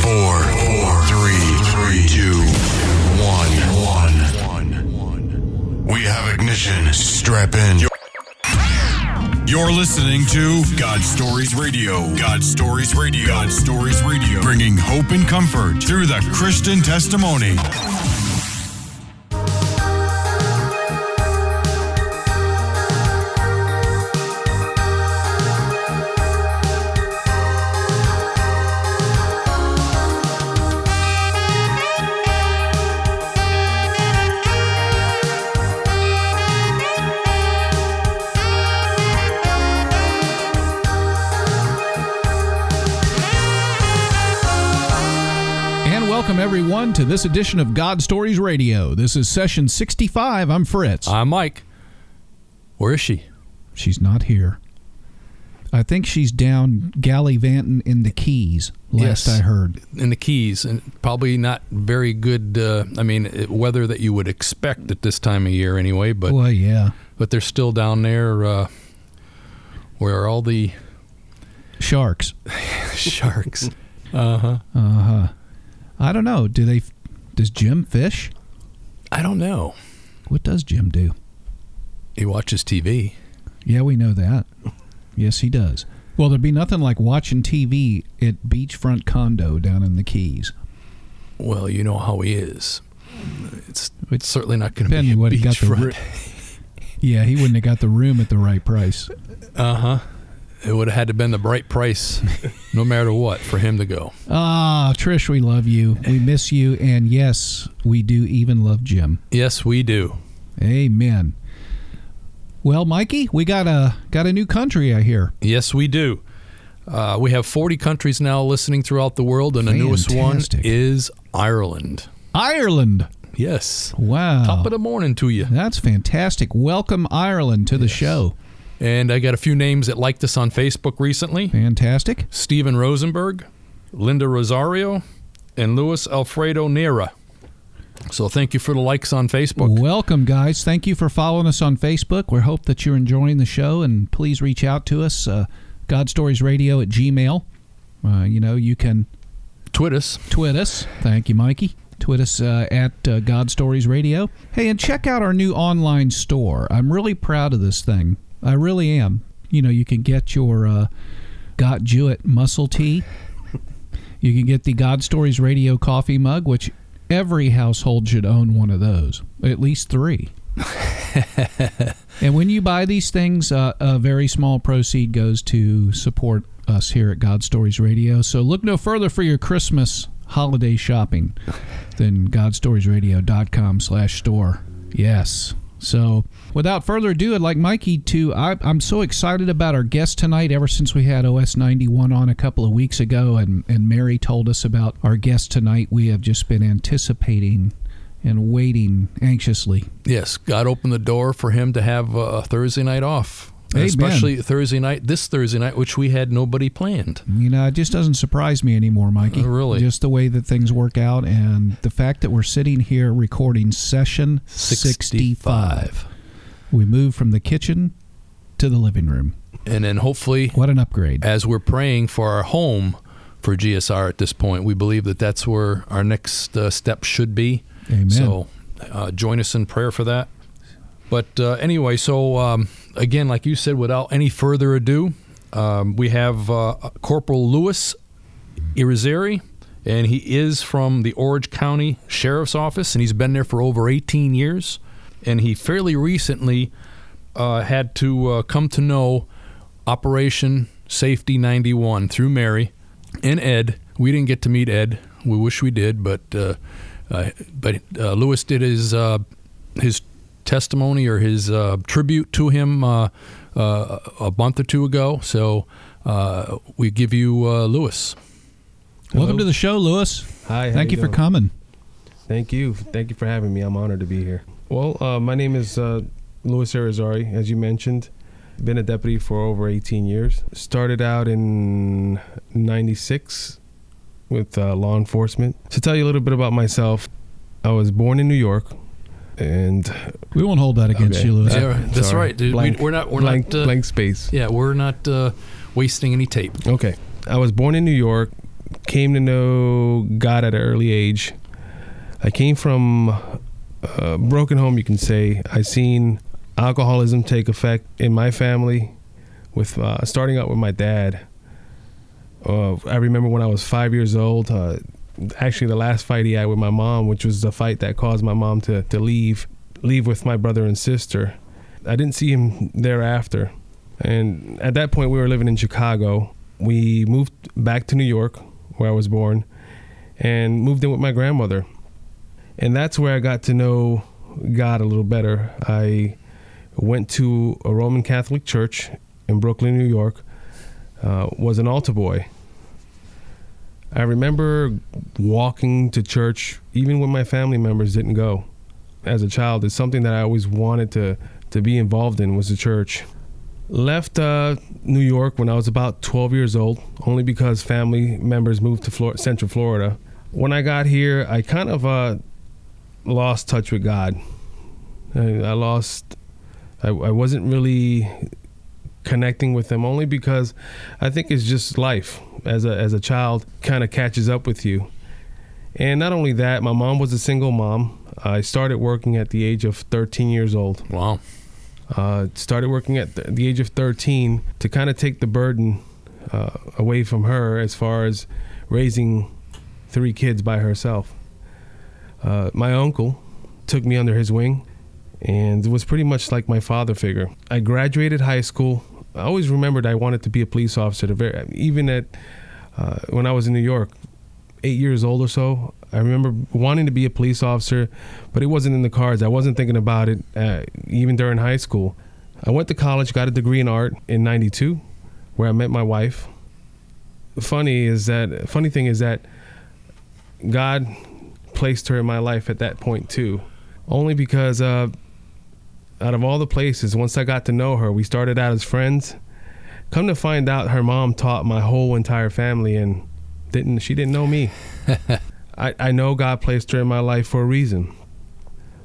5, 4, 3, 2, 1. We have ignition. Strap in. You're listening to God Stories Radio. God Stories Radio. God Stories Radio. Bringing hope and comfort through the Christian testimony. Welcome, everyone, to this edition of God Stories Radio. This is session 65. I'm Fritz. I'm Mike. Where is she? She's not here. I think she's down gallivanting in the Keys, last I heard. In the Keys, and probably not very good, weather that you would expect at this time of year anyway. But, well, yeah. But they're still down there where all the... Sharks. Uh-huh. Uh-huh. I don't know. Does Jim fish? I don't know. What does Jim do? He watches TV. Yeah, we know that. Yes, he does. Well, there'd be nothing like watching TV at Beachfront Condo down in the Keys. Well, you know how he is. It's certainly not going to be a beachfront. Yeah, he wouldn't have got the room at the right price. Uh-huh. It would have had to have been the bright price, no matter what, for him to go. Ah, Trish, we love you. We miss you. And yes, we do even love Jim. Yes, we do. Amen. Well, Mikey, we got a new country, I hear. Yes, we do. We have 40 countries now listening throughout the world, and fantastic. The newest one is Ireland. Ireland? Yes. Wow. Top of the morning to you. That's fantastic. Welcome, Ireland, to the show. And I got a few names that liked us on Facebook recently. Fantastic. Steven Rosenberg, Linda Rosario, and Luis Alfredo Nera. So thank you for the likes on Facebook. Welcome, guys. Thank you for following us on Facebook. We hope that you're enjoying the show, and please reach out to us, godstoriesradio@gmail.com. You can... Twit us. Thank you, Mikey. Tweet us at God Stories Radio. Hey, and check out our new online store. I'm really proud of this thing. I really am. You can get your Got Jewett muscle tee. You can get the God Stories Radio coffee mug, which every household should own one of those, at least 3. And when you buy these things, a very small proceed goes to support us here at God Stories Radio. So look no further for your Christmas holiday shopping than godstoriesradio.com/store. Yes. So without further ado, I'd like Mikey to, I'm so excited about our guest tonight ever since we had OS 91 on a couple of weeks ago and Mary told us about our guest tonight. We have just been anticipating and waiting anxiously. Yes, God opened the door for him to have a Thursday night off. Amen. Especially this Thursday night, which we had nobody planned. It just doesn't surprise me anymore, Mikey. Really? Just the way that things work out and the fact that we're sitting here recording session 65. We move from the kitchen to the living room. And then hopefully... What an upgrade. As we're praying for our home for GSR at this point, we believe that that's where our next step should be. Amen. So join us in prayer for that. But anyway, so again, like you said, without any further ado, we have Corporal Luis Irizarry, and he is from the Orange County Sheriff's Office, and he's been there for over 18 years. And he fairly recently had to come to know Operation Safety 91 through Mary and Ed. We didn't get to meet Ed. We wish we did, but Luis did his testimony or his tribute to him a month or two ago. So we give you Luis. Hello. Welcome to the show, Luis. Hi. Thank you for coming. Thank you. Thank you for having me. I'm honored to be here. Well, my name is Luis Irizarry, as you mentioned. Been a deputy for over 18 years. Started out in 96 with law enforcement. To tell you a little bit about myself, I was born in New York. And we won't hold that against you, Luis. Yeah, that's right, dude. We're not blank space. Yeah, we're not wasting any tape. Okay. I was born in New York, came to know God at an early age. I came from a broken home, you can say. I seen alcoholism take effect in my family, with starting out with my dad. I remember when I was 5 years old, actually the last fight he had with my mom, which was the fight that caused my mom to leave with my brother and sister. I didn't see him thereafter. And at that point, we were living in Chicago. We moved back to New York, where I was born, and moved in with my grandmother. And that's where I got to know God a little better. I went to a Roman Catholic church in Brooklyn, New York, was an altar boy. I remember walking to church, even when my family members didn't go. As a child, it's something that I always wanted to be involved in, was the church. Left New York when I was about 12 years old, only because family members moved to Central Florida. When I got here, I kind of lost touch with God. I wasn't really connecting with him, only because I think it's just life as a child kind of catches up with you. And not only that, my mom was a single mom. I started working at the age of 13 years old. Wow. Started working at the age of 13 to kind of take the burden away from her as far as raising three kids by herself. My uncle took me under his wing and was pretty much like my father figure. I graduated high school. I always remembered I wanted to be a police officer. Even at when I was in New York, 8 years old or so, I remember wanting to be a police officer, but it wasn't in the cards. I wasn't thinking about it even during high school. I went to college, got a degree in art in 92, where I met my wife. Funny thing is that God placed her in my life at that point too, only because out of all the places, once I got to know her, we started out as friends. Come to find out, her mom taught my whole entire family, and she didn't know me. I know God placed her in my life for a reason.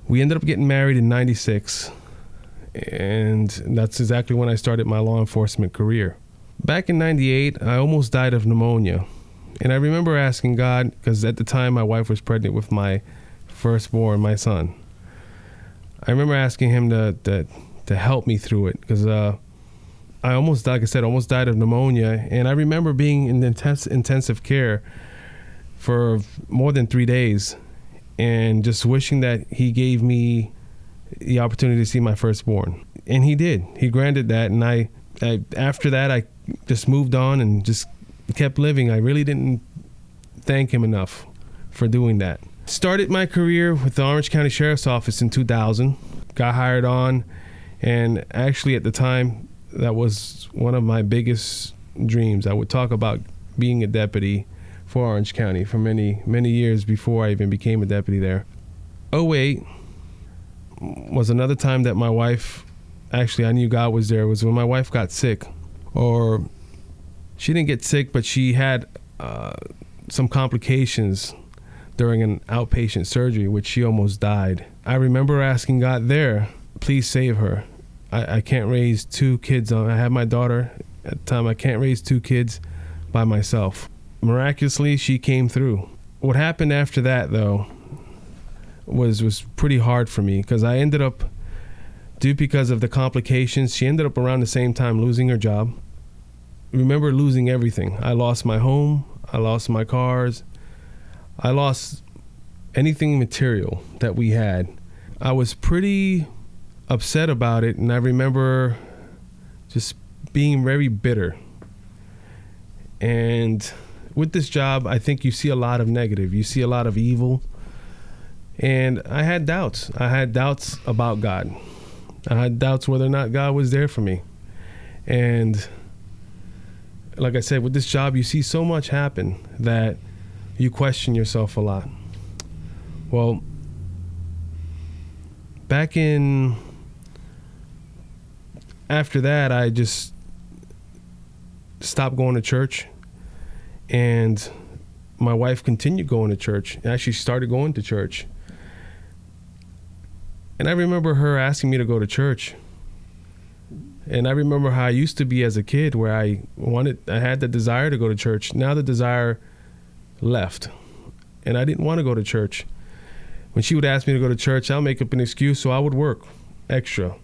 We ended up getting married in 96, and that's exactly when I started my law enforcement career. Back in 98, I almost died of pneumonia. And I remember asking God, because at the time my wife was pregnant with my firstborn, my son. I remember asking him to help me through it, because I almost, like I said, almost died of pneumonia. And I remember being in intensive care for more than 3 days, and just wishing that he gave me the opportunity to see my firstborn. And he did. He granted that, and I after that, I just moved on and just kept living. I really didn't thank him enough for doing that. Started my career with the Orange County Sheriff's Office in 2000, got hired on, and actually at the time, that was one of my biggest dreams. I would talk about being a deputy for Orange County for many, many years before I even became a deputy there. 2008 was another time that my wife, actually I knew God was there, was when my wife got sick. Or she didn't get sick, but she had some complications during an outpatient surgery, which she almost died. I remember asking God there, please save her. I can't raise two kids. I had my daughter at the time. I can't raise two kids by myself. Miraculously, she came through. What happened after that, though, was pretty hard for me, because I ended up, due because of the complications, she ended up around the same time losing her job. Remember losing everything. I lost my home. I lost my cars. I lost anything material that we had. I was pretty upset about it, and I remember just being very bitter. And with this job, I think you see a lot of negative. You see a lot of evil. And I had doubts. I had doubts about God. I had doubts whether or not God was there for me. And like I said, with this job, you see so much happen that you question yourself a lot. Well, back in, after that, I just stopped going to church. And my wife continued going to church, and actually started going to church. And I remember her asking me to go to church. And I remember how I used to be as a kid, where I had the desire to go to church. Now the desire left. And I didn't want to go to church. When she would ask me to go to church, I'll make up an excuse, so I would work extra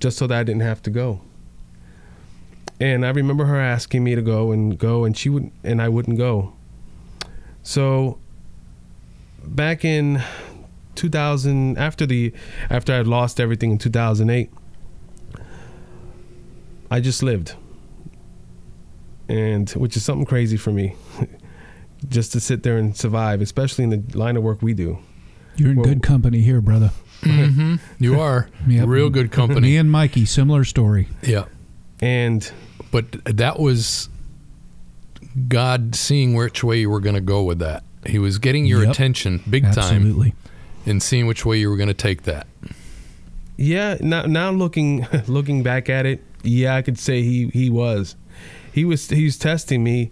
just so that I didn't have to go. And I remember her asking me to go, and she would, and I wouldn't go. So back in 2000, after I lost everything in 2008, I just lived, and which is something crazy for me, just to sit there and survive, especially in the line of work we do. You're in good company here, brother. Mm-hmm. You are. Yep. Real good company. Me and Mikey, similar story. Yeah. But that was God seeing which way you were going to go with that. He was getting your attention big time. Absolutely. And seeing which way you were going to take that. Yeah. Now looking back at it, yeah, I could say he was testing me.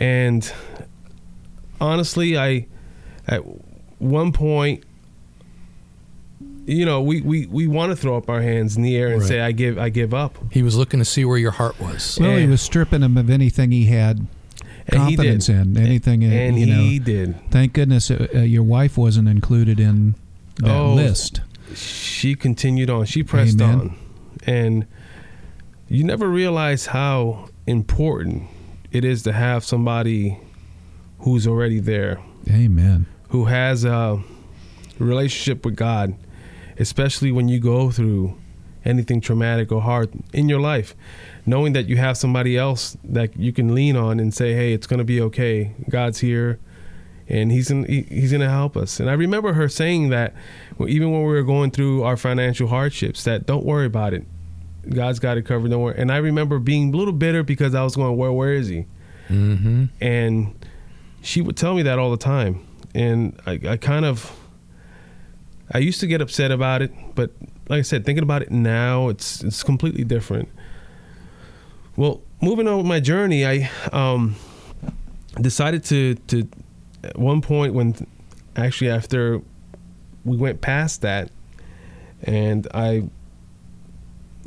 And honestly, at one point, you know, we want to throw up our hands in the air and say, I give up. He was looking to see where your heart was. Well, he was stripping him of anything he had confidence in. Anything, and he did. Thank goodness your wife wasn't included in that list. She continued on. She pressed on. And you never realize how important it is to have somebody who's already there. Amen. Who has a relationship with God, especially when you go through anything traumatic or hard in your life, knowing that you have somebody else that you can lean on and say, hey, it's going to be okay. God's here, and he's going to help us. And I remember her saying that even when we were going through our financial hardships, that don't worry about it. God's got it covered. Don't worry. And I remember being a little bitter because I was going, where is he? Mm-hmm. And she would tell me that all the time. And I used to get upset about it, but like I said, thinking about it now, it's completely different. Well, moving on with my journey, I decided to at one point after we went past that, and I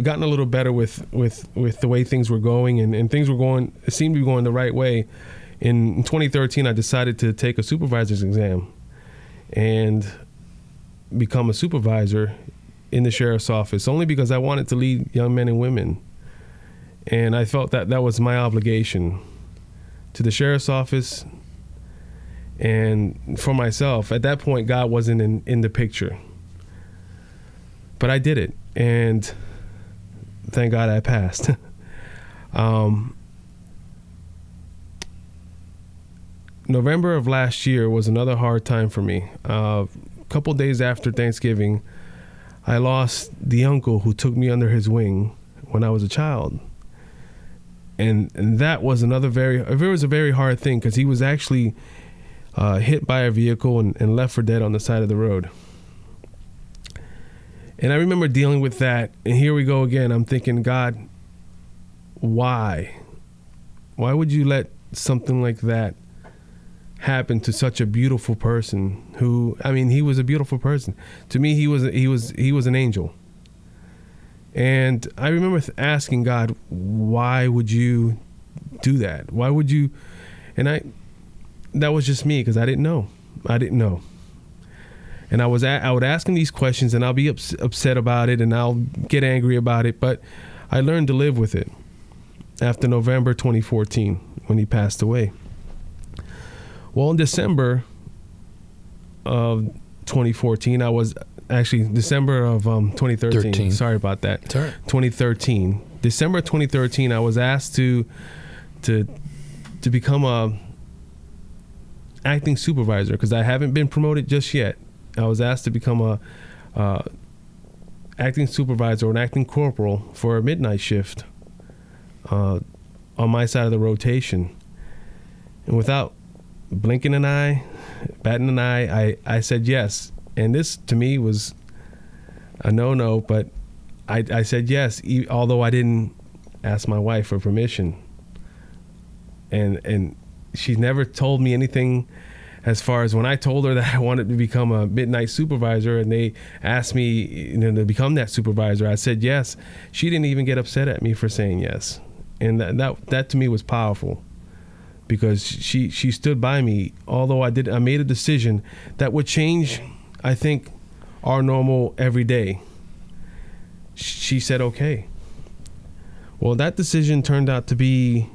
gotten a little better with the way things were going, and things were going, it seemed to be going the right way. In 2013, I decided to take a supervisor's exam and become a supervisor in the sheriff's office, only because I wanted to lead young men and women. And I felt that was my obligation to the sheriff's office and for myself. At that point, God wasn't in the picture. But I did it, and thank God I passed. November of last year was another hard time for me. A couple days after Thanksgiving, I lost the uncle who took me under his wing when I was a child. And that was a very hard thing, because he was actually hit by a vehicle and left for dead on the side of the road. And I remember dealing with that. And here we go again. I'm thinking, God, why? Why would you let something like that happened to such a beautiful person he was a beautiful person. To me, he was an angel. And I remember asking God, why would you do that? Why would you? And that was just me, because I didn't know. And I would ask him these questions, and I'll be upset about it, and I'll get angry about it, but I learned to live with it after November 2014 when he passed away. Well, in December of 2014, I was actually December of 2013. 13. Sorry about that. It's all right. 2013, December 2013, I was asked to become a acting supervisor, because I haven't been promoted just yet. I was asked to become a acting supervisor or an acting corporal for a midnight shift on my side of the rotation, and without blinking an eye, batting an eye, I said yes. And this to me was a no-no, but I said yes, although I didn't ask my wife for permission. And she never told me anything, as far as when I told her that I wanted to become a midnight supervisor and they asked me to become that supervisor, I said yes. She didn't even get upset at me for saying yes. And that to me was powerful. because she stood by me, although I made a decision that would change, I think, our normal every day. She said, okay. Well, that decision turned out to be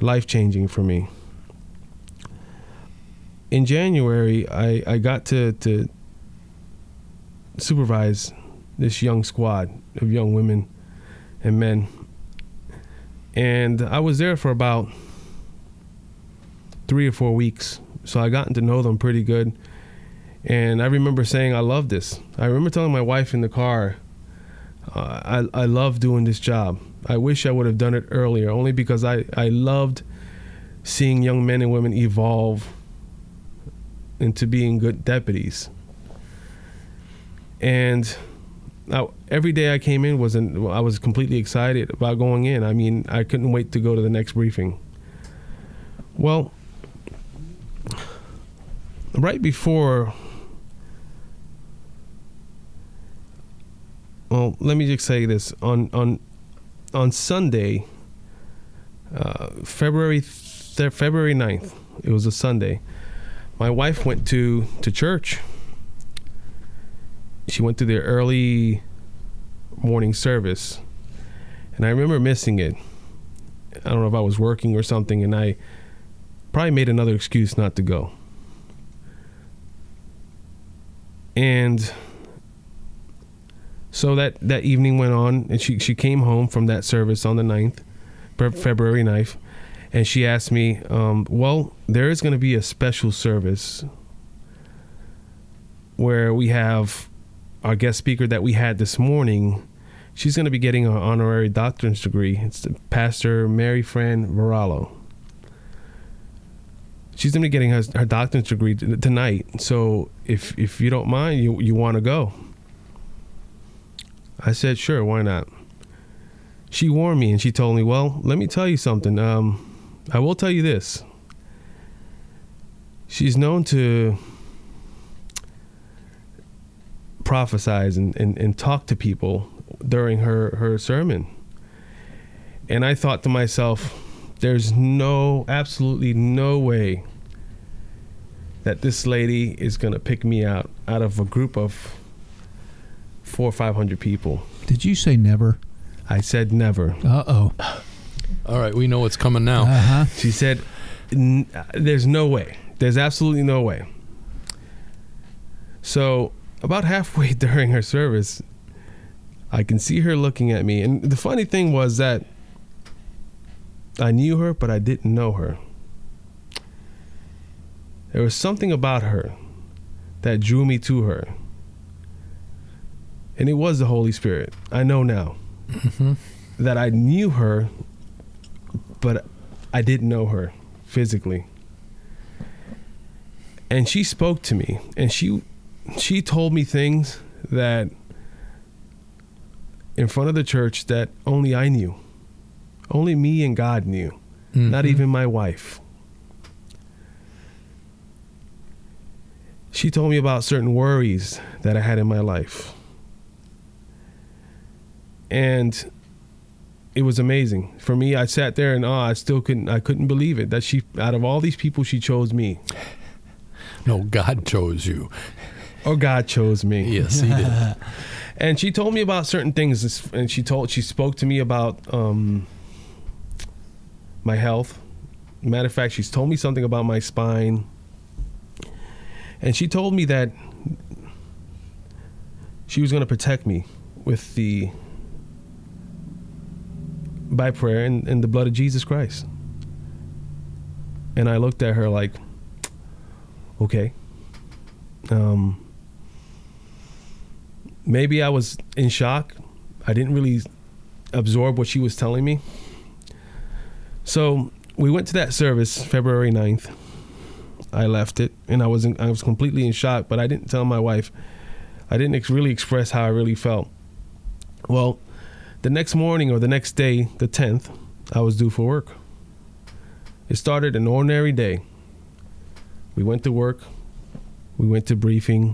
life-changing for me. In January, I got to supervise this young squad of young women and men. And I was there for about 3 or 4 weeks. So I gotten to know them pretty good. And I remember saying, I love this. I remember telling my wife in the car, I love doing this job. I wish I would have done it earlier, only because I loved seeing young men and women evolve into being good deputies. And now, every day I came in, I was completely excited about going in. I mean, I couldn't wait to go to the next briefing. Well, right before... Well, let me just say this. On Sunday, February 9th, it was a Sunday, my wife went to church. She went to the early morning service, and I remember missing it. I don't know if I was working or something, and I probably made another excuse not to go. And so that evening went on, and she came home from that service on the 9th, February 9th, and she asked me, well, there is going to be a special service where we have... our guest speaker that we had this morning, she's going to be getting her honorary doctorate degree. It's Pastor Mary Fran Varallo. She's going to be getting her doctorate degree tonight. So if you don't mind, you want to go. I said, sure, why not? She warned me and she told me, well, let me tell you something. I will tell you this. She's known to prophesize and talk to people during her sermon. And I thought to myself, there's absolutely no way that this lady is going to pick me out of a group of 400 or 500 people. Did you say never? I said never. Uh-oh. All right, we know what's coming now. Uh-huh. She said, there's no way. There's absolutely no way. So... about halfway during her service, I can see her looking at me. And the funny thing was that I knew her, but I didn't know her. There was something about her that drew me to her. And it was the Holy Spirit. I know now that I knew her, but I didn't know her physically. And she spoke to me, and she told me things that in front of the church that only I knew. Only me and God knew. Mm-hmm. Not even my wife. She told me about certain worries that I had in my life. And it was amazing. For me, I sat there in awe. I still couldn't believe it that she, out of all these people, she chose me. No, God chose you. Or God chose me. Yes, he did. And she told me about certain things, and she spoke to me about my health. Matter of fact, she's told me something about my spine. And she told me that she was going to protect me by prayer and the blood of Jesus Christ. And I looked at her like, okay. Maybe I was in shock. I didn't really absorb what she was telling me. So we went to that service, February 9th. I left it, and I was completely in shock, but I didn't tell my wife. I didn't really express how I really felt. Well, the next morning or the next day, the 10th, I was due for work. It started an ordinary day. We went to work. We went to briefing.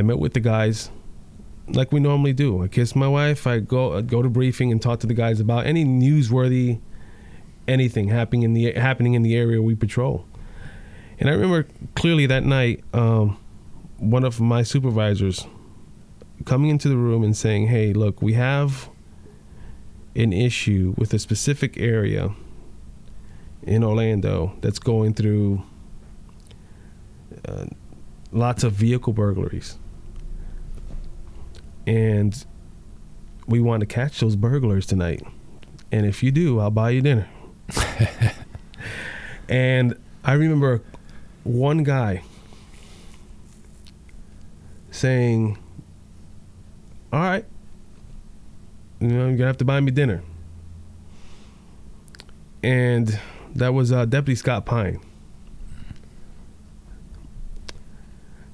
I met with the guys like we normally do. I kissed my wife. I'd go to briefing and talk to the guys about any newsworthy anything happening in the area we patrol. And I remember clearly that night, one of my supervisors coming into the room and saying, "Hey, look, we have an issue with a specific area in Orlando that's going through lots of vehicle burglaries. And we want to catch those burglars tonight. And if you do, I'll buy you dinner." And I remember one guy saying, "All right, you're going to have to buy me dinner." And that was Deputy Scott Pine.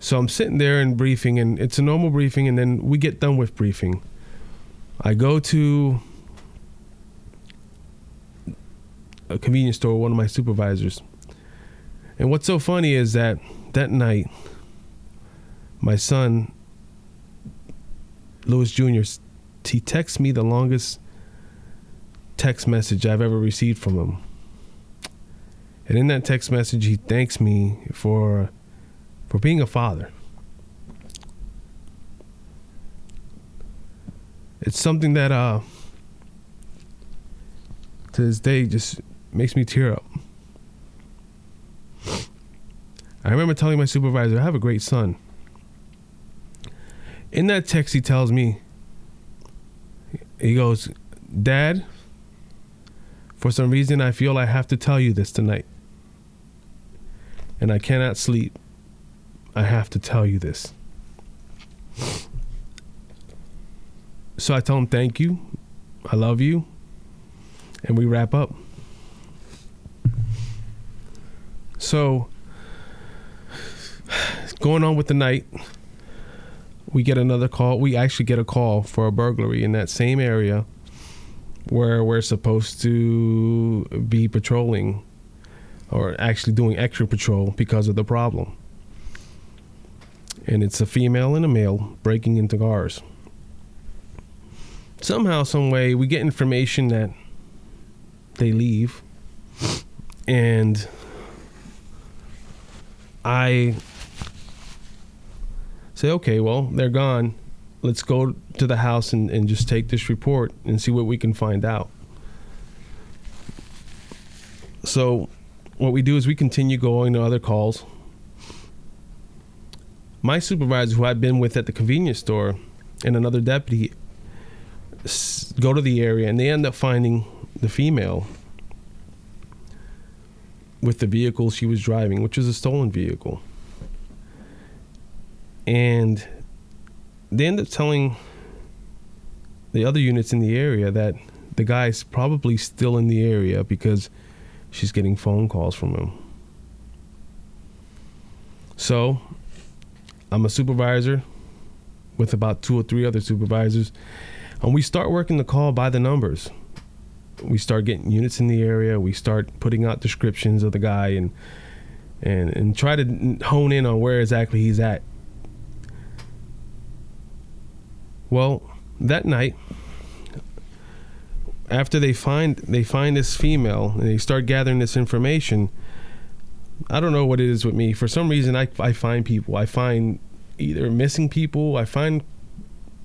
So I'm sitting there in briefing, and it's a normal briefing, and then we get done with briefing. I go to a convenience store, one of my supervisors. And what's so funny is that that night, my son, Louis Jr., he texts me the longest text message I've ever received from him. And in that text message, he thanks me for being a father. It's something that to this day just makes me tear up. I remember telling my supervisor, "I have a great son." In that text, he tells me, he goes, "Dad, for some reason I feel I have to tell you this tonight. And I cannot sleep. I have to tell you this." So I tell him, "Thank you. I love you." And we wrap up. So going on with the night, we get another call. We actually get a call for a burglary in that same area where we're supposed to be patrolling, or actually doing extra patrol because of the problem. And it's a female and a male breaking into cars. Somehow, some way, we get information that they leave. And I say, "Okay, well, they're gone. Let's go to the house and just take this report and see what we can find out." So what we do is we continue going to other calls. My supervisor, who I've been with at the convenience store, and another deputy go to the area, and they end up finding the female with the vehicle she was driving, which was a stolen vehicle. And they end up telling the other units in the area that the guy's probably still in the area because she's getting phone calls from him. So I'm a supervisor with about 2 or 3 other supervisors, and we start working the call by the numbers. We start getting units in the area. We start putting out descriptions of the guy and try to hone in on where exactly he's at. Well, that night, after they find this female and they start gathering this information, I don't know what it is with me. For some reason, I find people. I find either missing people, I find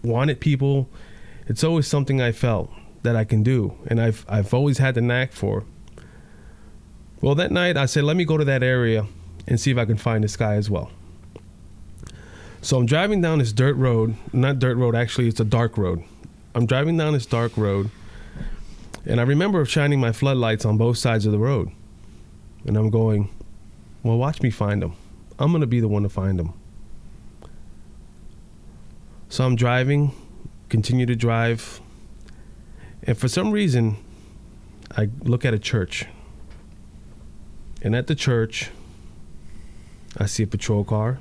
wanted people. It's always something I felt that I can do, and I've always had the knack for. Well, that night, I said, "Let me go to that area and see if I can find this guy as well." So I'm driving down this dirt road, not dirt road, actually, it's a dark road. I'm driving down this dark road, and I remember shining my floodlights on both sides of the road. And I'm going, "Well, watch me find him. I'm gonna be the one to find him." So I'm driving, continue to drive, and for some reason, I look at a church. And at the church, I see a patrol car.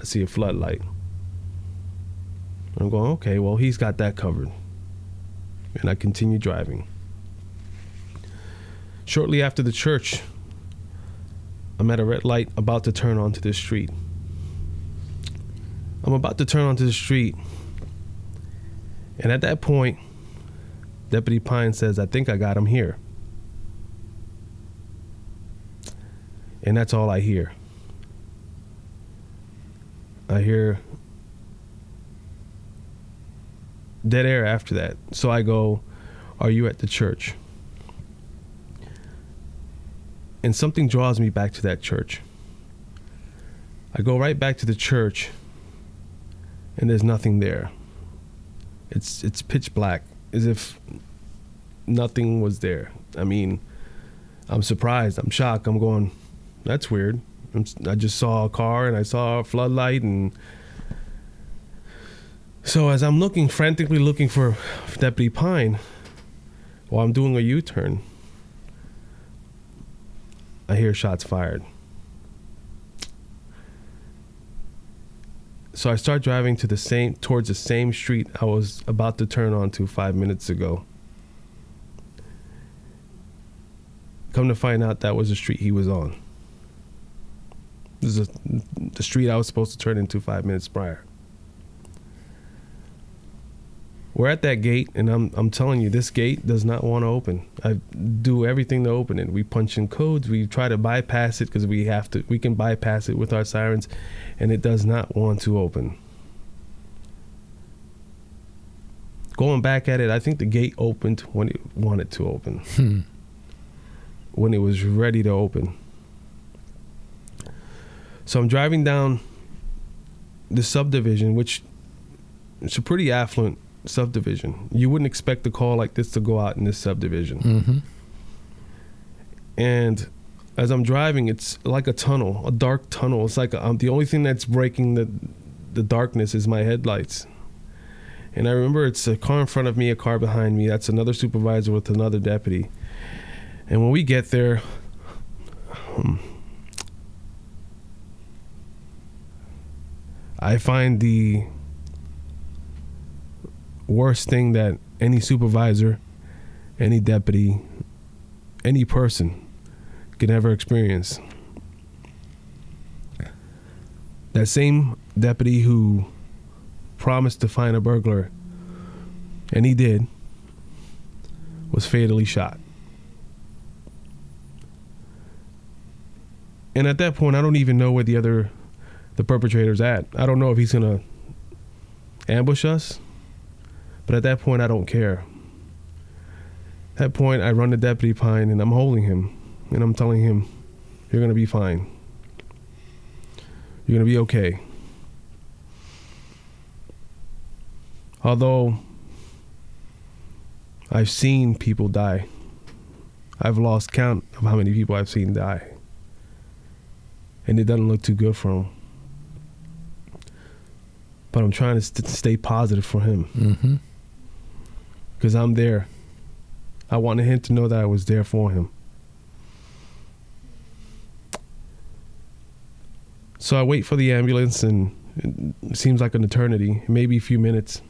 I see a floodlight. I'm going, "Okay, well, he's got that covered." And I continue driving. Shortly after the church, I'm at a red light about to turn onto the street. I'm about to turn onto the street. And at that point, Deputy Pine says, I think I got him here. And that's all I hear. I hear dead air after that. So I go, are you at the church? And something draws me back to that church. I go right back to the church, and there's nothing there. It's pitch black, as if nothing was there. I mean, I'm surprised, I'm shocked, I'm going, that's weird. I just saw a car and I saw a floodlight. And so as I'm looking, frantically looking for Deputy Pine, while I'm doing a U-turn, I hear shots fired. So I start driving to towards the same street I was about to turn onto 5 minutes ago. Come to find out, that was the street he was on. This is the street I was supposed to turn into 5 minutes prior. We're at that gate, and I'm telling you, this gate does not want to open. I do everything to open it. We punch in codes. We try to bypass it because we have to. We can bypass it with our sirens, and it does not want to open. Going back at it, I think the gate opened when it wanted to open, when it was ready to open. So I'm driving down the subdivision, which is a pretty affluent subdivision. You wouldn't expect a call like this to go out in this subdivision. Mm-hmm. And as I'm driving, it's like a tunnel, a dark tunnel. It's like the only thing that's breaking the darkness is my headlights. And I remember it's a car in front of me, a car behind me. That's another supervisor with another deputy. And when we get there, I find the worst thing that any supervisor, any deputy, any person can ever experience. That same deputy who promised to find a burglar, and he did, was fatally shot. And at that point, I don't even know where the perpetrator's at. I don't know if he's gonna ambush us. But at that point, I don't care. At that point, I run to Deputy Pine, and I'm holding him. And I'm telling him, you're going to be fine. You're going to be okay. Although I've seen people die. I've lost count of how many people I've seen die. And it doesn't look too good for them. But I'm trying to stay positive for him. Mm-hmm. Because I'm there. I wanted him to know that I was there for him. So I wait for the ambulance, and it seems like an eternity, maybe a few minutes.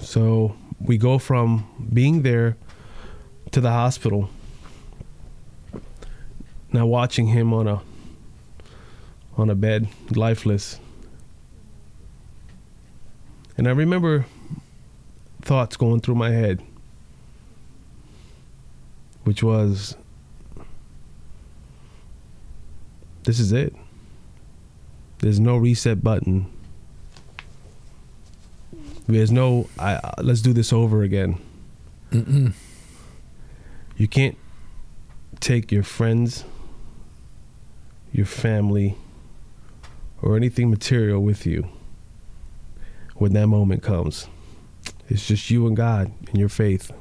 So we go from being there to the hospital. Now watching him on a bed, lifeless. And I remember thoughts going through my head, which was, this is it. There's no reset button. There's no, let's do this over again. Mm-mm. You can't take your friends, your family, or anything material with you. When that moment comes, it's just you and God and your faith.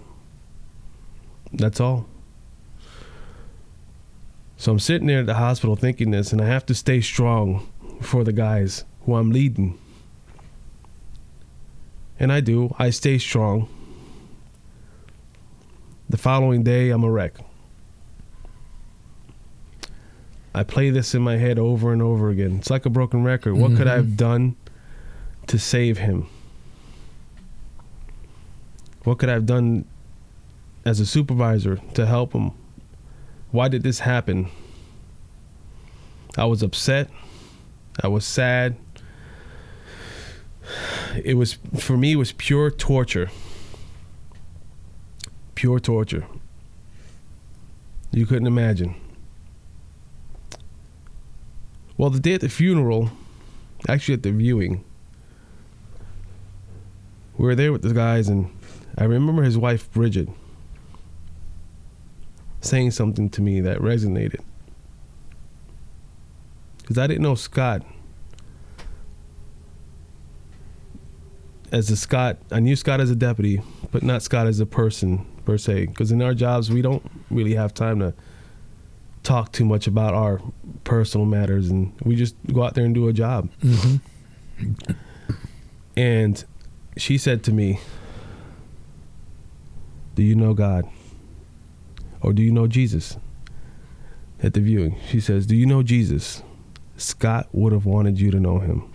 That's all. So I'm sitting there at the hospital thinking this, and I have to stay strong for the guys who I'm leading. And I do. I stay strong. The following day, I'm a wreck. I play this in my head over and over again. It's like a broken record. What could I have done to save him? What could I have done as a supervisor to help him? Why did this happen? I was upset. I was sad. It was, for me, it was pure torture. pure torture. You couldn't imagine. Well, the day at the funeral, actually at the viewing, we were there with the guys, and I remember his wife, Bridget, saying something to me that resonated. Because I didn't know Scott as a Scott. I knew Scott as a deputy, but not Scott as a person, per se. Because in our jobs, we don't really have time to talk too much about our personal matters, and we just go out there and do a job. Mm-hmm. And she said to me, "Do you know God? Or do you know Jesus?" At the viewing, she says, "Do you know Jesus? Scott would have wanted you to know him."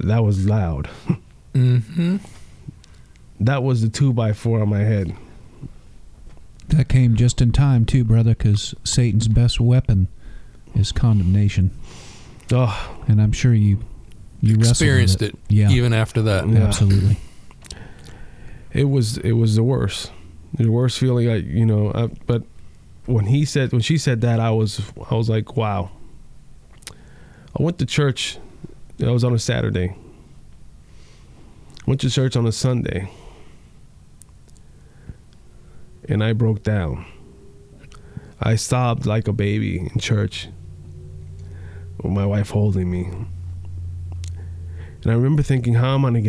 That was loud. Mm-hmm. That was the 2x4 on my head. That came just in time, too, brother, because Satan's best weapon is condemnation. Oh. And I'm sure you experienced it. Yeah. Even after that. Yeah. Absolutely. It was the worst. The worst feeling, but when she said that, I was like, wow. I went to church. It was on a Saturday. Went to church on a Sunday. And I broke down. I sobbed like a baby in church with my wife holding me. And I remember thinking, how am I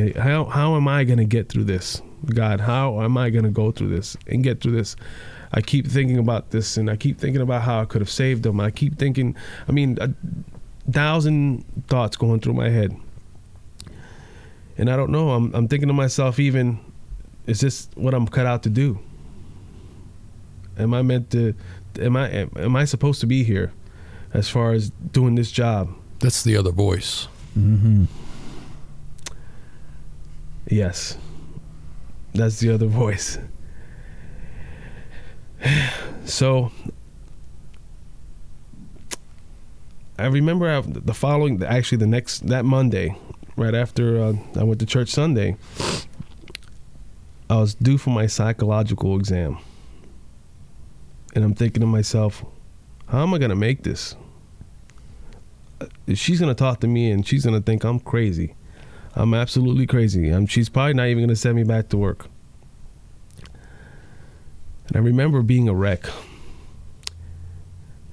going to get through this? God, how am I going to go through this and get through this? I keep thinking about this, and I keep thinking about how I could have saved them. I keep thinking, a 1,000 thoughts going through my head. And I don't know, I'm thinking to myself, even, is this what I'm cut out to do? Am I supposed to be here as far as doing this job? That's the other voice. Mm-hmm. Yes. That's the other voice. So I remember that Monday, right after I went to church Sunday, I was due for my psychological exam. And I'm thinking to myself, how am I going to make this? She's going to talk to me and she's going to think I'm crazy. I'm absolutely crazy. She's probably not even going to send me back to work. And I remember being a wreck.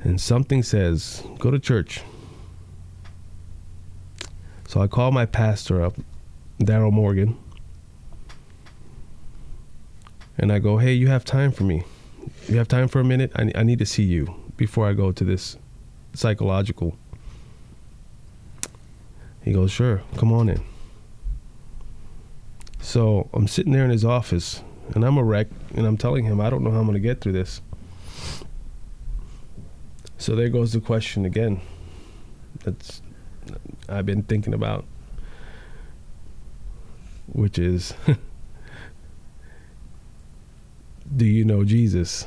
And something says, go to church. So I called my pastor up, Darryl Morgan. And I go, hey, you have time for me? You have time for a minute? I need to see you before I go to this psychological. He goes, sure, come on in. So I'm sitting there in his office, and I'm a wreck, and I'm telling him, I don't know how I'm going to get through this. So there goes the question again that's I've been thinking about, which is, do you know Jesus?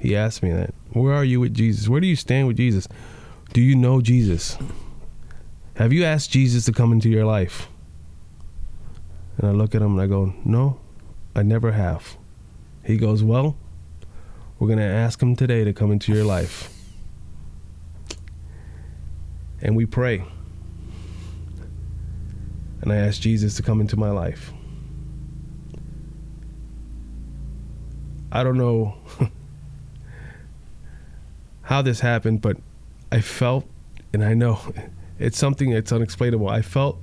He asked me that. Where are you with Jesus? Where do you stand with Jesus? Do you know Jesus? Have you asked Jesus to come into your life? And I look at him and I go, no, I never have. He goes, well, we're going to ask him today to come into your life. And we pray. And I ask Jesus to come into my life. I don't know how this happened, but I felt, and I know it's something that's unexplainable, I felt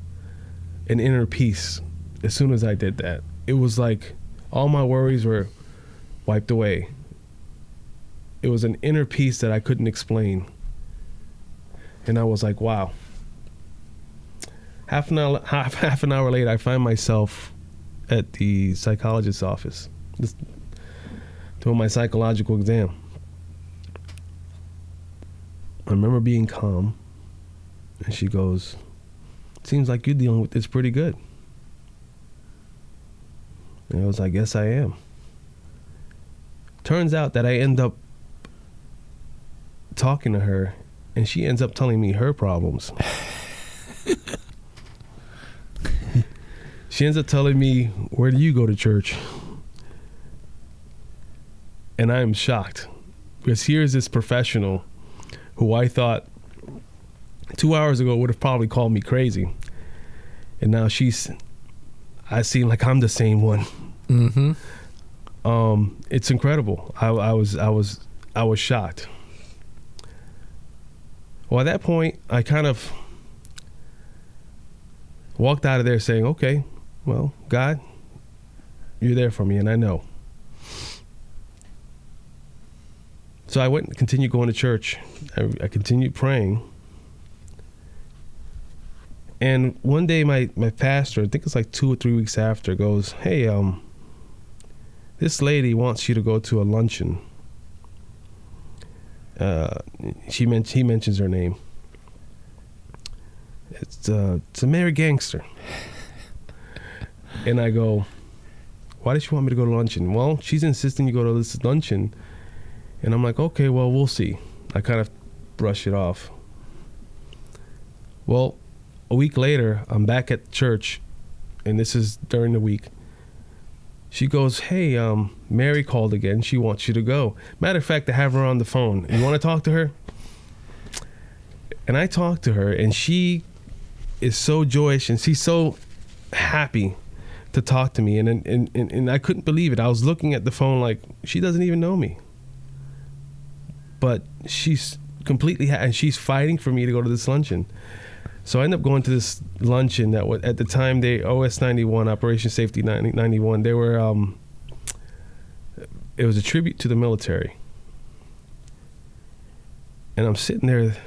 an inner peace as soon as I did that. It was like all my worries were wiped away. It was an inner peace that I couldn't explain. And I was like, wow. Half an hour later, I find myself at the psychologist's office doing my psychological exam. I remember being calm, and she goes, seems like you're dealing with this pretty good. And I was like, yes, I am. Turns out that I end up talking to her, and she ends up telling me her problems. She ends up telling me, where do you go to church? And I am shocked, because here's this professional who I thought 2 hours ago would have probably called me crazy. And now I seem like I'm the same one. Mm-hmm. It's incredible. I was shocked. Well, at that point, I kind of walked out of there saying, okay, well, God, you're there for me, and I know. So I went and continued going to church. I continued praying. And one day my pastor, I think it's like 2 or 3 weeks after, goes, hey, this lady wants you to go to a luncheon. He mentions her name. It's a Mary Gangster. And I go, why does she want me to go to luncheon? Well, she's insisting you go to this luncheon. And I'm like, okay, well, we'll see. I kind of brush it off. Well, a week later, I'm back at church, and this is during the week. She goes, hey, Mary called again. She wants you to go. Matter of fact, I have her on the phone. You want to talk to her? And I talk to her, and she is so joyous, and she's so happy to talk to me. And I couldn't believe it. I was looking at the phone like, she doesn't even know me. But she's completely and she's fighting for me to go to this luncheon. So I end up going to this luncheon that was, at the time, they OS 91, Operation Safety 91. They were, it was a tribute to the military. And I'm sitting there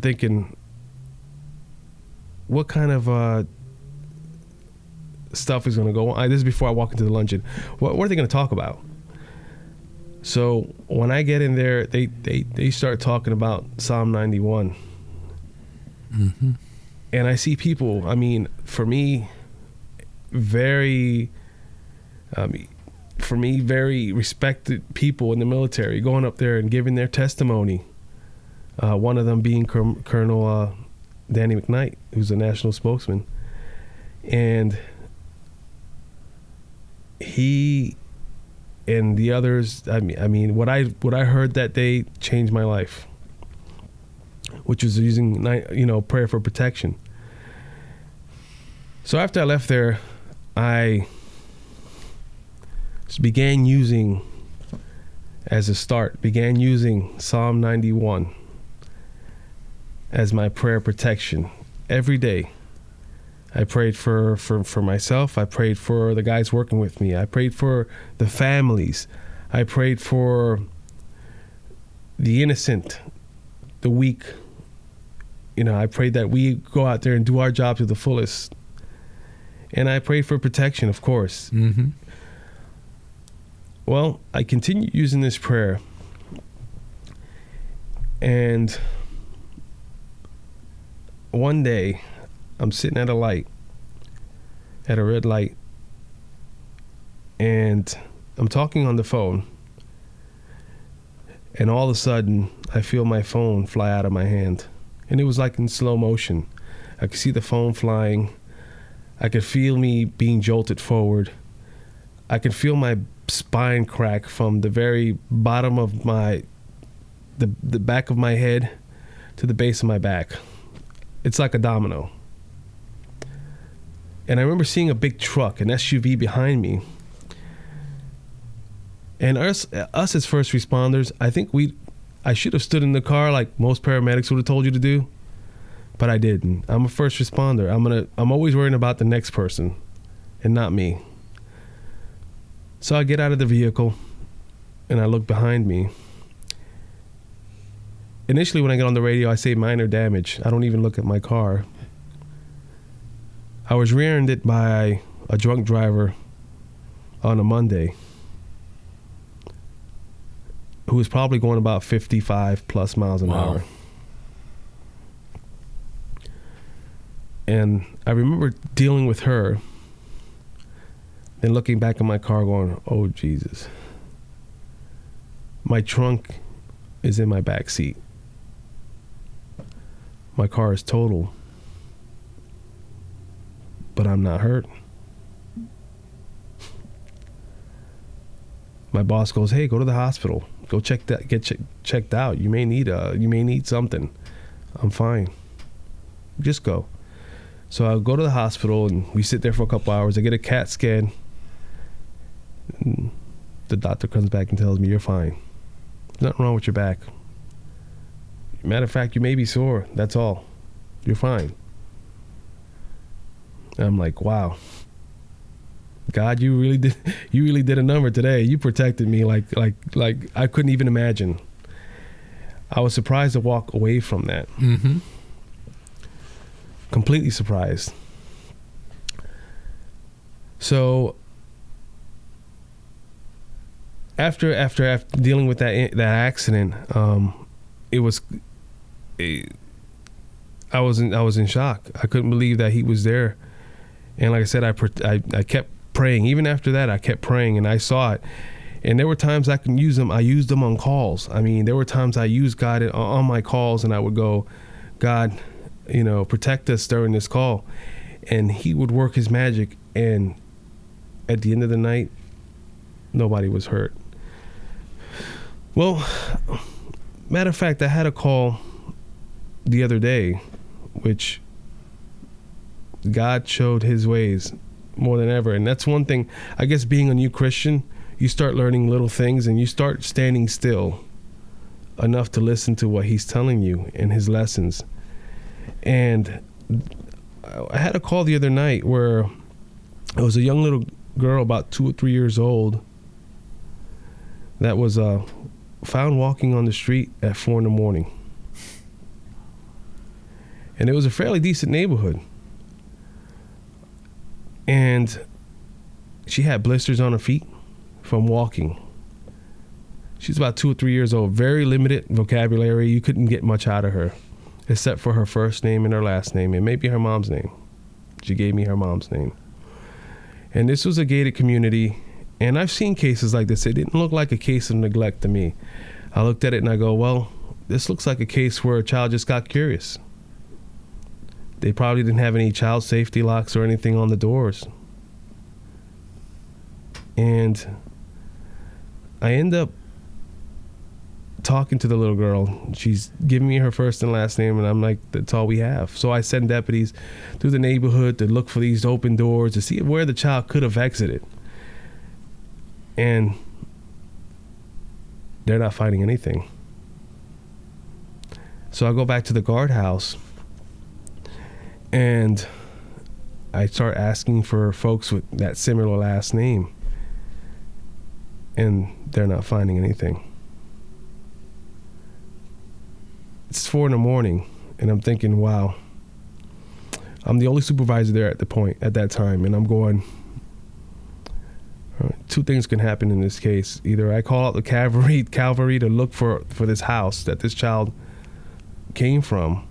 thinking, what kind of stuff is going to go on? This is before I walk into the luncheon. What are they going to talk about? So when I get in there, they start talking about Psalm 91. Mm-hmm. And I see people, I mean, for me, very respected people in the military going up there and giving their testimony. One of them being Colonel Danny McKnight, who's a national spokesman. And he and the others, I mean, what I heard that day changed my life, which was using, prayer for protection. So after I left there, I began using, as a start, Psalm 91 as my prayer protection. Every day, I prayed for myself. I prayed for the guys working with me. I prayed for the families. I prayed for the innocent, the weak. I prayed that we go out there and do our job to the fullest. And I prayed for protection, of course. Mm-hmm. Well, I continued using this prayer. And one day, I'm sitting at a red light, and I'm talking on the phone. And all of a sudden, I feel my phone fly out of my hand. And it was like in slow motion. I could see the phone flying. I could feel me being jolted forward. I could feel my spine crack from the very bottom of the back of my head to the base of my back. It's like a domino. And I remember seeing a big truck, an SUV behind me. And us as first responders, I think I should have stood in the car like most paramedics would have told you to do, but I didn't. I'm a first responder. I'm always worrying about the next person and not me. So I get out of the vehicle and I look behind me. Initially, when I get on the radio, I say minor damage. I don't even look at my car. I was rear-ended by a drunk driver on a Monday who was probably going about 55 plus miles an hour. And I remember dealing with her, then looking back at my car going, oh Jesus. My trunk is in my back seat. My car is total. but I'm not hurt. My boss goes, "Hey, go to the hospital. Go check that. Get checked out. You may need something." I'm fine. Just go. So I go to the hospital and we sit there for a couple hours. I get a CAT scan. And the doctor comes back and tells me, "You're fine. There's nothing wrong with your back. Matter of fact, you may be sore. That's all. You're fine." And I'm like, wow. God, you really did a number today. You protected me like I couldn't even imagine. I was surprised to walk away from that. Mm-hmm. Completely surprised. So after dealing with that accident, I was in shock. I couldn't believe that he was there. And like I said, I kept praying. Even after that, I kept praying, and I saw it. And there were times I can use them. I used them on calls. I mean, there were times I used God on my calls, and I would go, "God, protect us during this call." And he would work his magic. And at the end of the night, nobody was hurt. Well, matter of fact, I had a call the other day, which God showed his ways more than ever. And that's one thing, I guess, being a new Christian, you start learning little things and you start standing still enough to listen to what he's telling you in his lessons. And I had a call the other night where it was a young little girl about 2 or 3 years old that was found walking on the street at 4 a.m. And it was a fairly decent neighborhood. And she had blisters on her feet from walking. She's about 2 or 3 years old, very limited vocabulary. You couldn't get much out of her, except for her first name and her last name, and maybe her mom's name. She gave me her mom's name. And this was a gated community, and I've seen cases like this. It didn't look like a case of neglect to me. I looked at it and I go, well, this looks like a case where a child just got curious. They probably didn't have any child safety locks or anything on the doors. And I end up talking to the little girl. She's giving me her first and last name, and I'm like, that's all we have. So I send deputies through the neighborhood to look for these open doors to see where the child could have exited. And they're not finding anything. So I go back to the guardhouse, and I start asking for folks with that similar last name, and they're not finding anything. It's 4 a.m, and I'm thinking, wow. I'm the only supervisor there at that time, and I'm going, all right, two things can happen in this case. Either I call out the cavalry to look for this house that this child came from,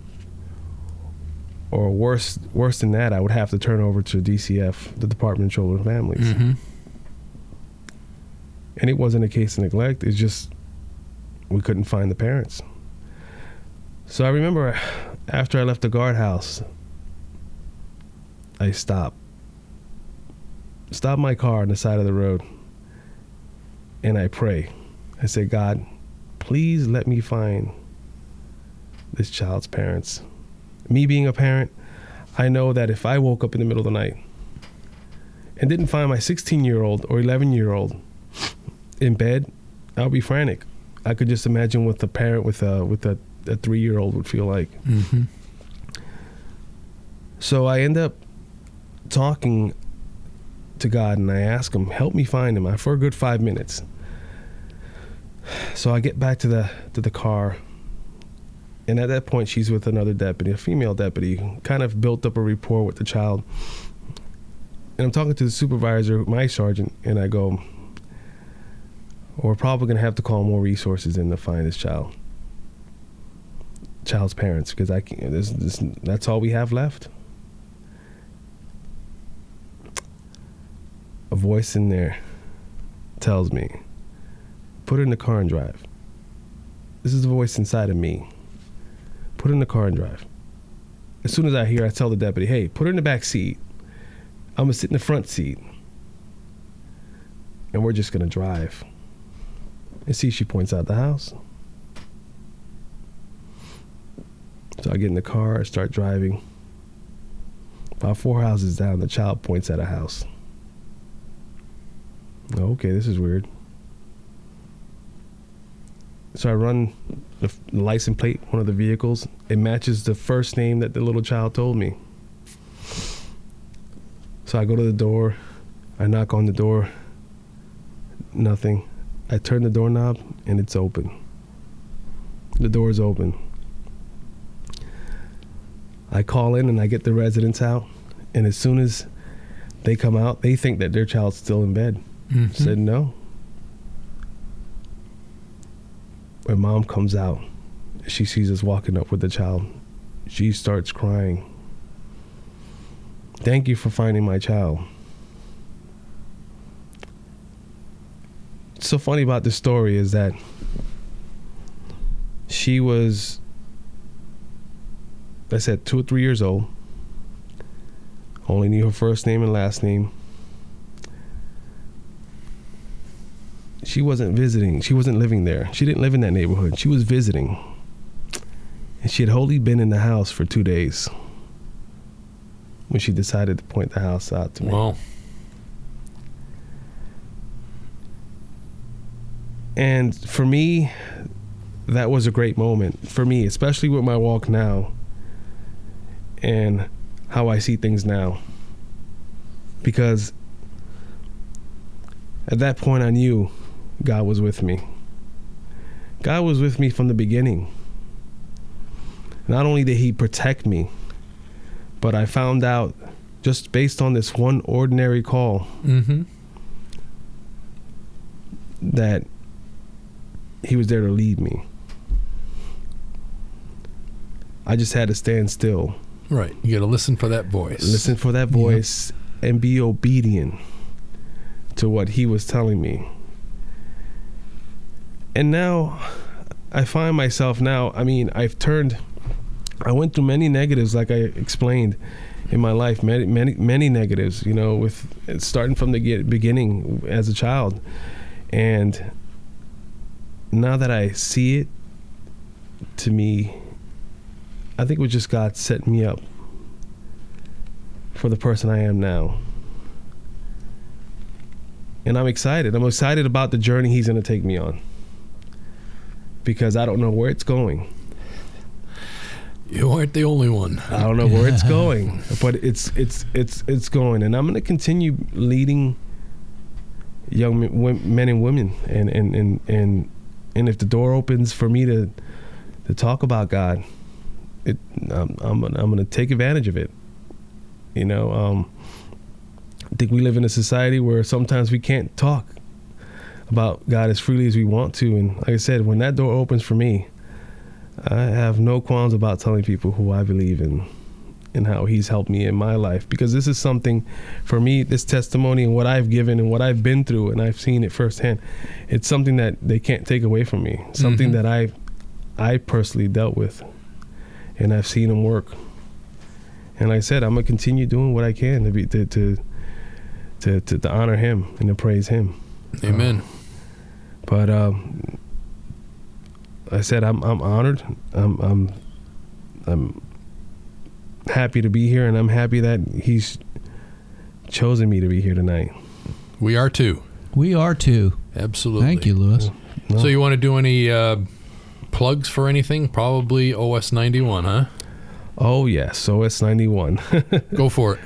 or worse than that, I would have to turn over to DCF, the Department of Children and Families. Mm-hmm. And it wasn't a case of neglect. It's just we couldn't find the parents. So I remember after I left the guardhouse, I stopped my car on the side of the road, and I pray. I say, God, please let me find this child's parents. Me being a parent, I know that if I woke up in the middle of the night and didn't find my 16-year-old or 11-year-old in bed, I would be frantic. I could just imagine what the parent with a 3-year-old would feel like. Mm-hmm. So I end up talking to God, and I ask him, help me find him, for a good 5 minutes. So I get back to the car. And at that point, she's with another deputy, a female deputy, who kind of built up a rapport with the child. And I'm talking to the supervisor, my sergeant, and I go, we're probably going to have to call more resources in to find this child's parents, because I can't, that's all we have left. A voice in there tells me, put her in the car and drive. This is the voice inside of me. Put her in the car and drive. As soon as I hear, I tell the deputy, hey, put her in the back seat. I'm going to sit in the front seat and we're just going to drive. And see, she points out the house. So I get in the car, I start driving. About 4 houses down, the child points at a house. Okay, this is weird. So I run the license plate, one of the vehicles. It matches the first name that the little child told me. So I go to the door, I knock on the door, nothing. I turn the doorknob and it's open. The door is open. I call in and I get the residents out, and as soon as they come out, they think that their child's still in bed. Mm-hmm. Said no. My mom comes out. She sees us walking up with the child. She starts crying. Thank you for finding my child. What's so funny about this story is that she was, I said, 2 or 3 years old. Only knew her first name and last name. She wasn't visiting. She wasn't living there. She didn't live in that neighborhood. She was visiting. And she had only been in the house for 2 days when she decided to point the house out to me. Wow. And for me, that was a great moment. For me, especially with my walk now and how I see things now. Because at that point I knew God was with me. God was with me from the beginning. Not only did he protect me, but I found out just based on this one ordinary call mm-hmm. that he was there to lead me. I just had to stand still. Right. You got to listen for that voice. Listen for that voice yep. and be obedient to what he was telling me. And now I find myself now, I mean, I went through many negatives, like I explained in my life, many negatives, you know, with starting from the beginning as a child. And now that I see it, to me, I think it was just God setting me up for the person I am now. And I'm excited. I'm excited about the journey he's going to take me on, because I don't know where it's going. You aren't the only one. I don't know where it's going, but it's going. And I'm going to continue leading young men and women. And if the door opens for me to talk about God, I'm going to take advantage of it. You know, I think we live in a society where sometimes we can't talk about God as freely as we want to. And like I said, when that door opens for me, I have no qualms about telling people who I believe in and how he's helped me in my life. Because this is something, for me, this testimony and what I've given and what I've been through, and I've seen it firsthand, it's something that they can't take away from me. Something mm-hmm. that I personally dealt with. And I've seen him work. And like I said, I'm going to continue doing what I can to honor him and to praise him. Amen. I said I'm honored. I'm happy to be here, and I'm happy that he's chosen me to be here tonight. We are too. We are too. Absolutely. Thank you, Lewis. No. So you want to do any plugs for anything? Probably OS 91, huh? Oh yes, OS 91. Go for it.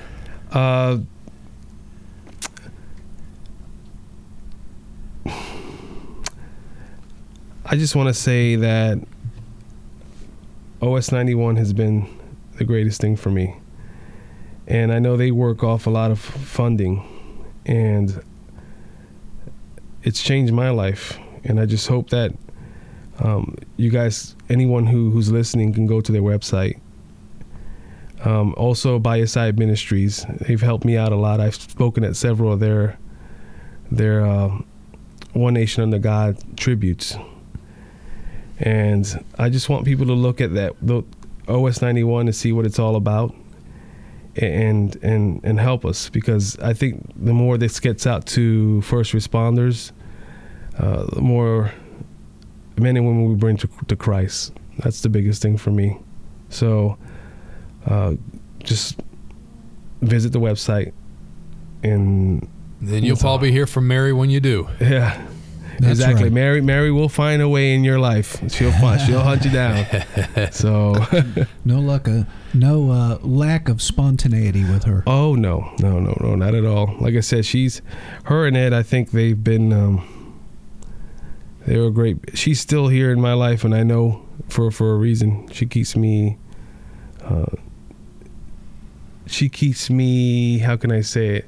I just want to say that OS 91 has been the greatest thing for me. And I know they work off a lot of funding, and it's changed my life. And I just hope that you guys, anyone who's listening, can go to their website. Also, Buy Your Side Ministries. They've helped me out a lot. I've spoken at several of their One Nation Under God tributes. And I just want people to look at that OS 91 to see what it's all about. and help us, because I think the more this gets out to first responders, the more men and women we bring to Christ. That's the biggest thing for me. So just visit the website, and then you'll probably hear from Mary when you do. Yeah. That's exactly right. Mary will find a way in your life. She'll hunt you down. So no lack of spontaneity with her. Oh no, not at all. Like I said, her and Ed, I think they've been they were great. She's still here in my life, and I know for a reason. She keeps me, how can I say it,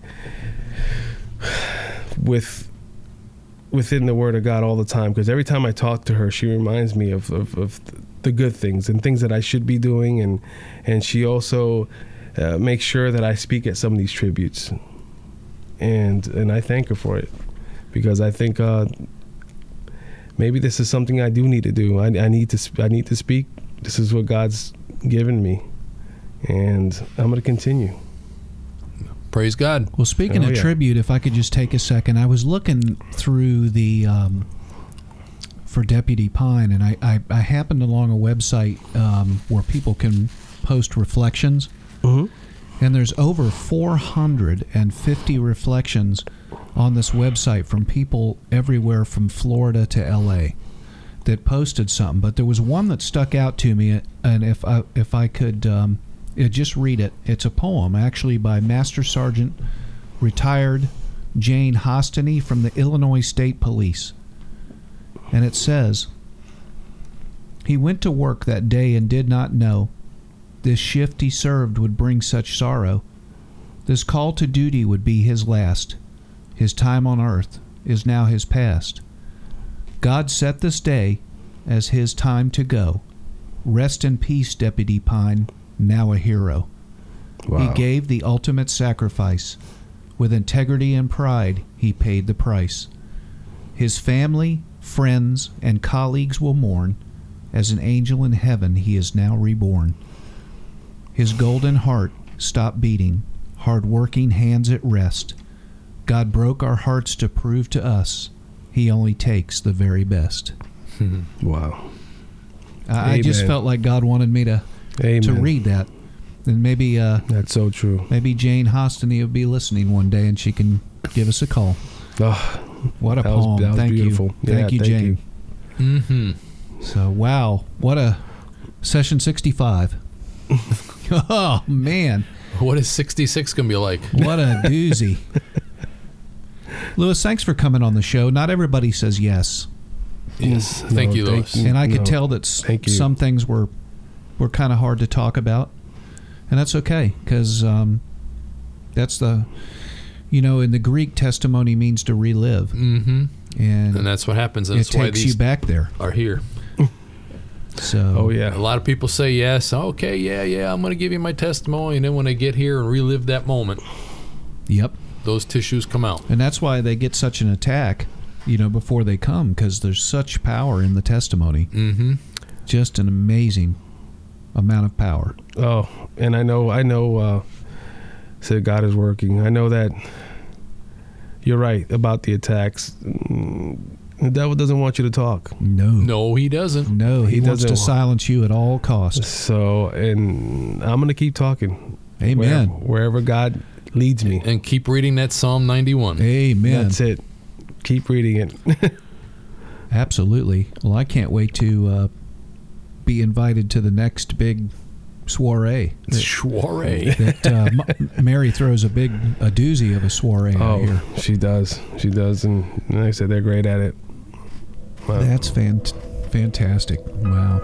within the Word of God all the time, because every time I talk to her, she reminds me of the good things and things that I should be doing, and she also makes sure that I speak at some of these tributes, and I thank her for it, because I think maybe this is something I do need to do. I need to speak. This is what God's given me, and I'm going to continue. Praise God. Well, speaking of tribute, if I could just take a second, I was looking through the for Deputy Pine, and I happened along a website where people can post reflections, and there's over 450 reflections on this website from people everywhere from Florida to L.A. that posted something. But there was one that stuck out to me, and if I could. Just read it. It's a poem, actually, by Master Sergeant, retired Jane Hostiny from the Illinois State Police. And it says, "He went to work that day and did not know this shift he served would bring such sorrow. This call to duty would be his last. His time on earth is now his past. God set this day as his time to go. Rest in peace, Deputy Pine, now a hero." Wow. He gave the ultimate sacrifice. With integrity and pride, he paid the price. His family, friends, and colleagues will mourn. As an angel in heaven, he is now reborn. His golden heart stopped beating, hard-working hands at rest. God broke our hearts to prove to us he only takes the very best. Wow. I just felt like God wanted me to read that, and maybe that's so true. Maybe Jane Hostiny will be listening one day, and she can give us a call. Oh, what a poem! Thank you, Jane. You. Mm-hmm. So, wow, what a session 65. Oh man, what is 66 gonna be like? What a doozy! Lewis, thanks for coming on the show. Not everybody says yes. Yes, thank you, Lewis. And I could tell that some things were kind of hard to talk about, and that's okay, because that's the, in the Greek, testimony means to relive, and that's what happens. That's why these takes you back there. Are here. So, a lot of people say yes. Okay, I'm going to give you my testimony, and then when I get here and relive that moment, yep, those tissues come out, and that's why they get such an attack, before they come, because there's such power in the testimony. Mm-hmm. Just an amazing amount of power. Oh, and I know said God is working. I know that you're right about the attacks. The devil doesn't want you to talk. No, he doesn't. No, he wants to silence you at all costs. So, and I'm going to keep talking. Amen. Wherever God leads me. And keep reading that Psalm 91. Amen. That's it. Keep reading it. Absolutely. Well, I can't wait to be invited to the next big soiree. Mary throws a doozy of a soiree out here. She does, and like I said, they're great at it. Wow. That's fantastic. Wow.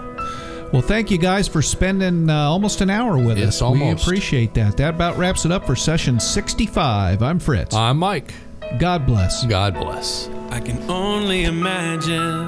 Well, thank you guys for spending almost an hour with us. We appreciate that. That about wraps it up for session 65. I'm Fritz. I'm Mike. God bless. God bless. I can only imagine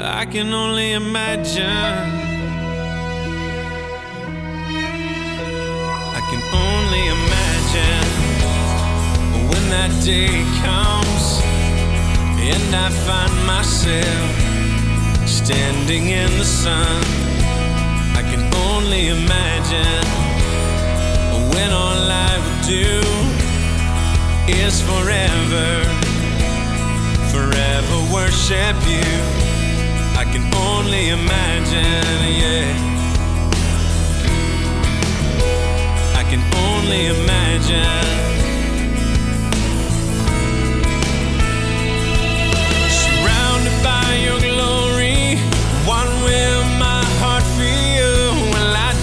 I can only imagine. I can only imagine when that day comes and I find myself standing in the sun. Only imagine when all I would do is forever worship you. I can only imagine, yeah. I can only imagine. Surrounded by your glory, what will my heart feel?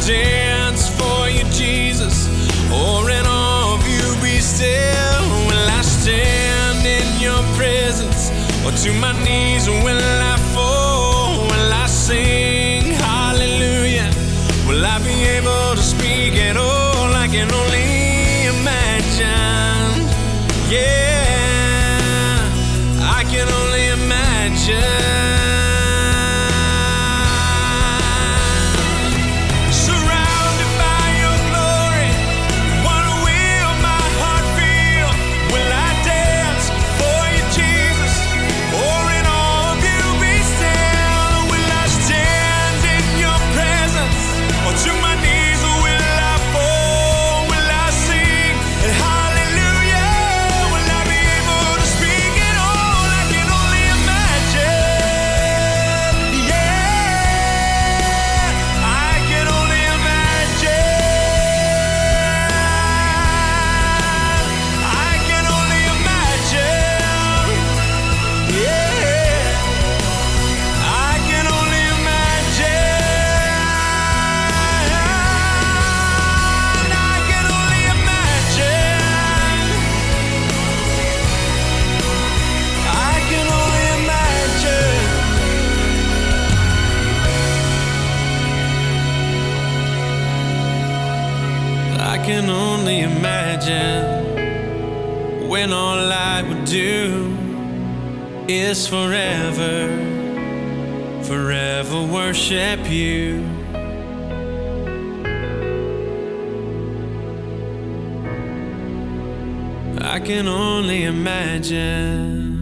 Dance for you, Jesus, or in awe of you be still. Will I stand in your presence, or to my knees will I fall? Will I sing hallelujah? Will I be able to speak at all? I can only imagine, yeah, I can only imagine. I can only imagine when all I would do is forever worship you. I can only imagine.